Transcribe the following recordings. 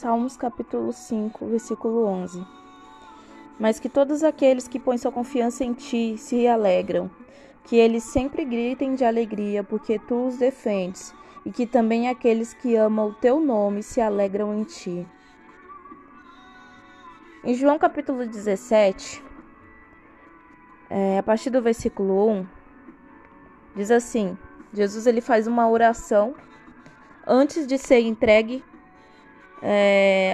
Salmos capítulo 5, versículo 11. Mas que todos aqueles que põem sua confiança em ti se alegram, que eles sempre gritem de alegria, porque tu os defendes, e que também aqueles que amam o teu nome se alegram em ti. Em João capítulo 17, a partir do versículo 1, diz assim, Jesus ele faz uma oração antes de ser entregue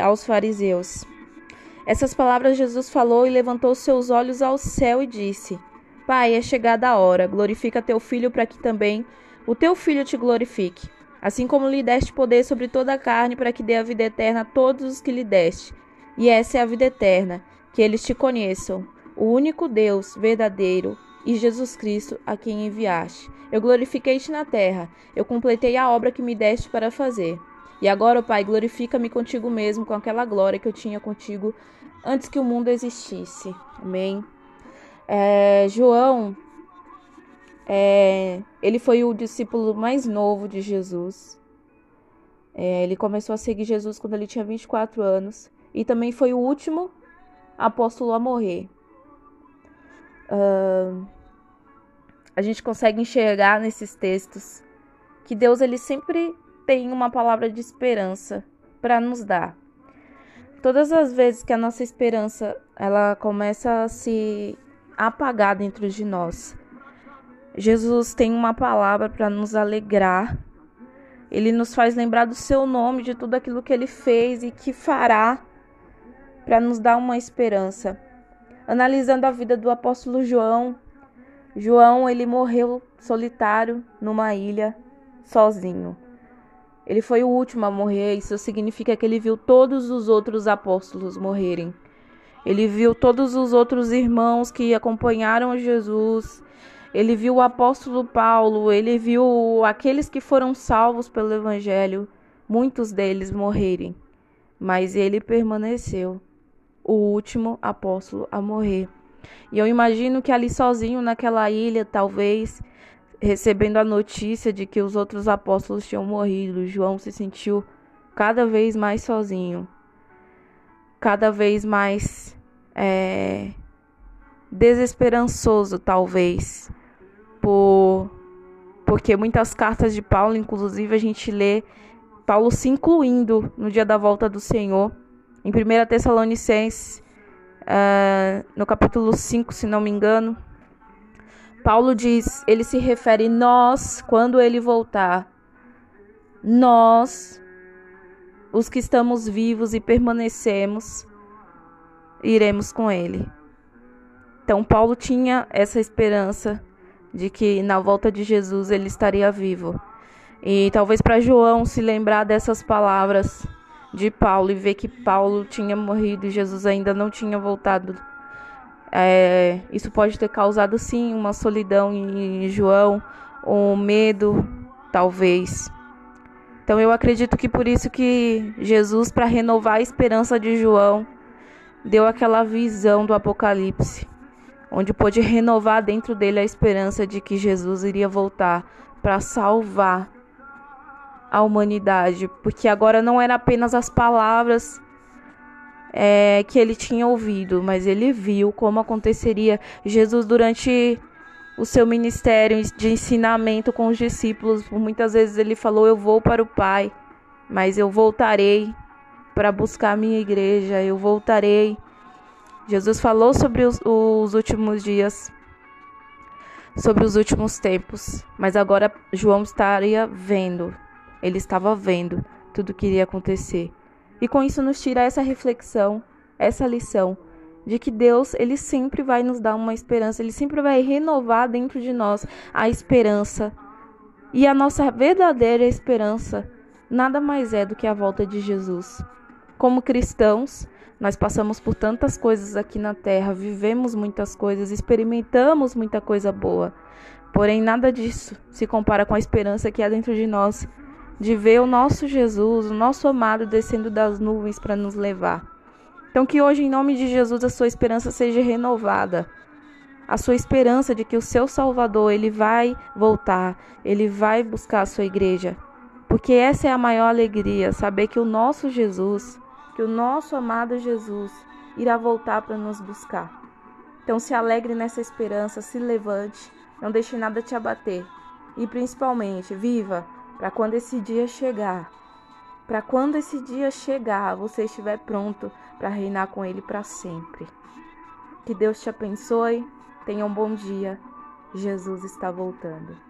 aos fariseus. Essas palavras Jesus falou e levantou seus olhos ao céu e disse: Pai, é chegada a hora, glorifica teu filho para que também o teu filho te glorifique. Assim como lhe deste poder sobre toda a carne para que dê a vida eterna a todos os que lhe deste. E essa é a vida eterna, que eles te conheçam, o único Deus verdadeiro e Jesus Cristo a quem enviaste. Eu glorifiquei-te na terra, eu completei a obra que me deste para fazer. E agora, ó Pai, glorifica-me contigo mesmo, com aquela glória que eu tinha contigo antes que o mundo existisse. Amém. João, ele foi o discípulo mais novo de Jesus. Ele começou a seguir Jesus quando ele tinha 24 anos. E também foi o último apóstolo a morrer. A gente consegue enxergar nesses textos que Deus ele sempre tem uma palavra de esperança para nos dar. Todas as vezes que a nossa esperança ela começa a se apagar dentro de nós, Jesus tem uma palavra para nos alegrar. Ele nos faz lembrar do seu nome, de tudo aquilo que ele fez e que fará para nos dar uma esperança. Analisando a vida do apóstolo João, ele morreu solitário numa ilha, sozinho. Ele foi o último a morrer, isso significa que ele viu todos os outros apóstolos morrerem. Ele viu todos os outros irmãos que acompanharam Jesus. Ele viu o apóstolo Paulo, ele viu aqueles que foram salvos pelo evangelho, muitos deles morrerem. Mas ele permaneceu, o último apóstolo a morrer. E eu imagino que ali sozinho naquela ilha, talvez, recebendo a notícia de que os outros apóstolos tinham morrido, João se sentiu cada vez mais sozinho, cada vez mais desesperançoso, talvez, porque muitas cartas de Paulo, inclusive, a gente lê Paulo se incluindo no dia da volta do Senhor, em 1 Tessalonicenses, no capítulo 5, se não me engano, Paulo diz, ele se refere nós, quando ele voltar, nós, os que estamos vivos e permanecemos, iremos com ele. Então Paulo tinha essa esperança de que na volta de Jesus ele estaria vivo. E talvez para João se lembrar dessas palavras de Paulo e ver que Paulo tinha morrido e Jesus ainda não tinha voltado. Isso pode ter causado sim uma solidão em João, um medo, talvez. Então eu acredito que por isso que Jesus, para renovar a esperança de João, deu aquela visão do Apocalipse, onde pôde renovar dentro dele a esperança de que Jesus iria voltar para salvar a humanidade, porque agora não era apenas as palavras que ele tinha ouvido, mas ele viu como aconteceria. Jesus, durante o seu ministério de ensinamento com os discípulos, muitas vezes ele falou: eu vou para o Pai, mas eu voltarei para buscar a minha igreja, eu voltarei. Jesus falou sobre os últimos dias, sobre os últimos tempos, mas agora João estaria vendo, ele estava vendo tudo o que iria acontecer. E com isso nos tira essa reflexão, essa lição, de que Deus, ele sempre vai nos dar uma esperança, ele sempre vai renovar dentro de nós a esperança. E a nossa verdadeira esperança nada mais é do que a volta de Jesus. Como cristãos, nós passamos por tantas coisas aqui na terra, vivemos muitas coisas, experimentamos muita coisa boa. Porém, nada disso se compara com a esperança que há dentro de nós, de ver o nosso Jesus, o nosso amado, descendo das nuvens para nos levar. Então que hoje, em nome de Jesus, a sua esperança seja renovada. A sua esperança de que o seu Salvador, ele vai voltar, ele vai buscar a sua igreja. Porque essa é a maior alegria, saber que o nosso Jesus, que o nosso amado Jesus irá voltar para nos buscar. Então se alegre nessa esperança, se levante, não deixe nada te abater. E principalmente, viva para quando esse dia chegar. Para quando esse dia chegar, você estiver pronto para reinar com Ele para sempre. Que Deus te abençoe, tenha um bom dia. Jesus está voltando.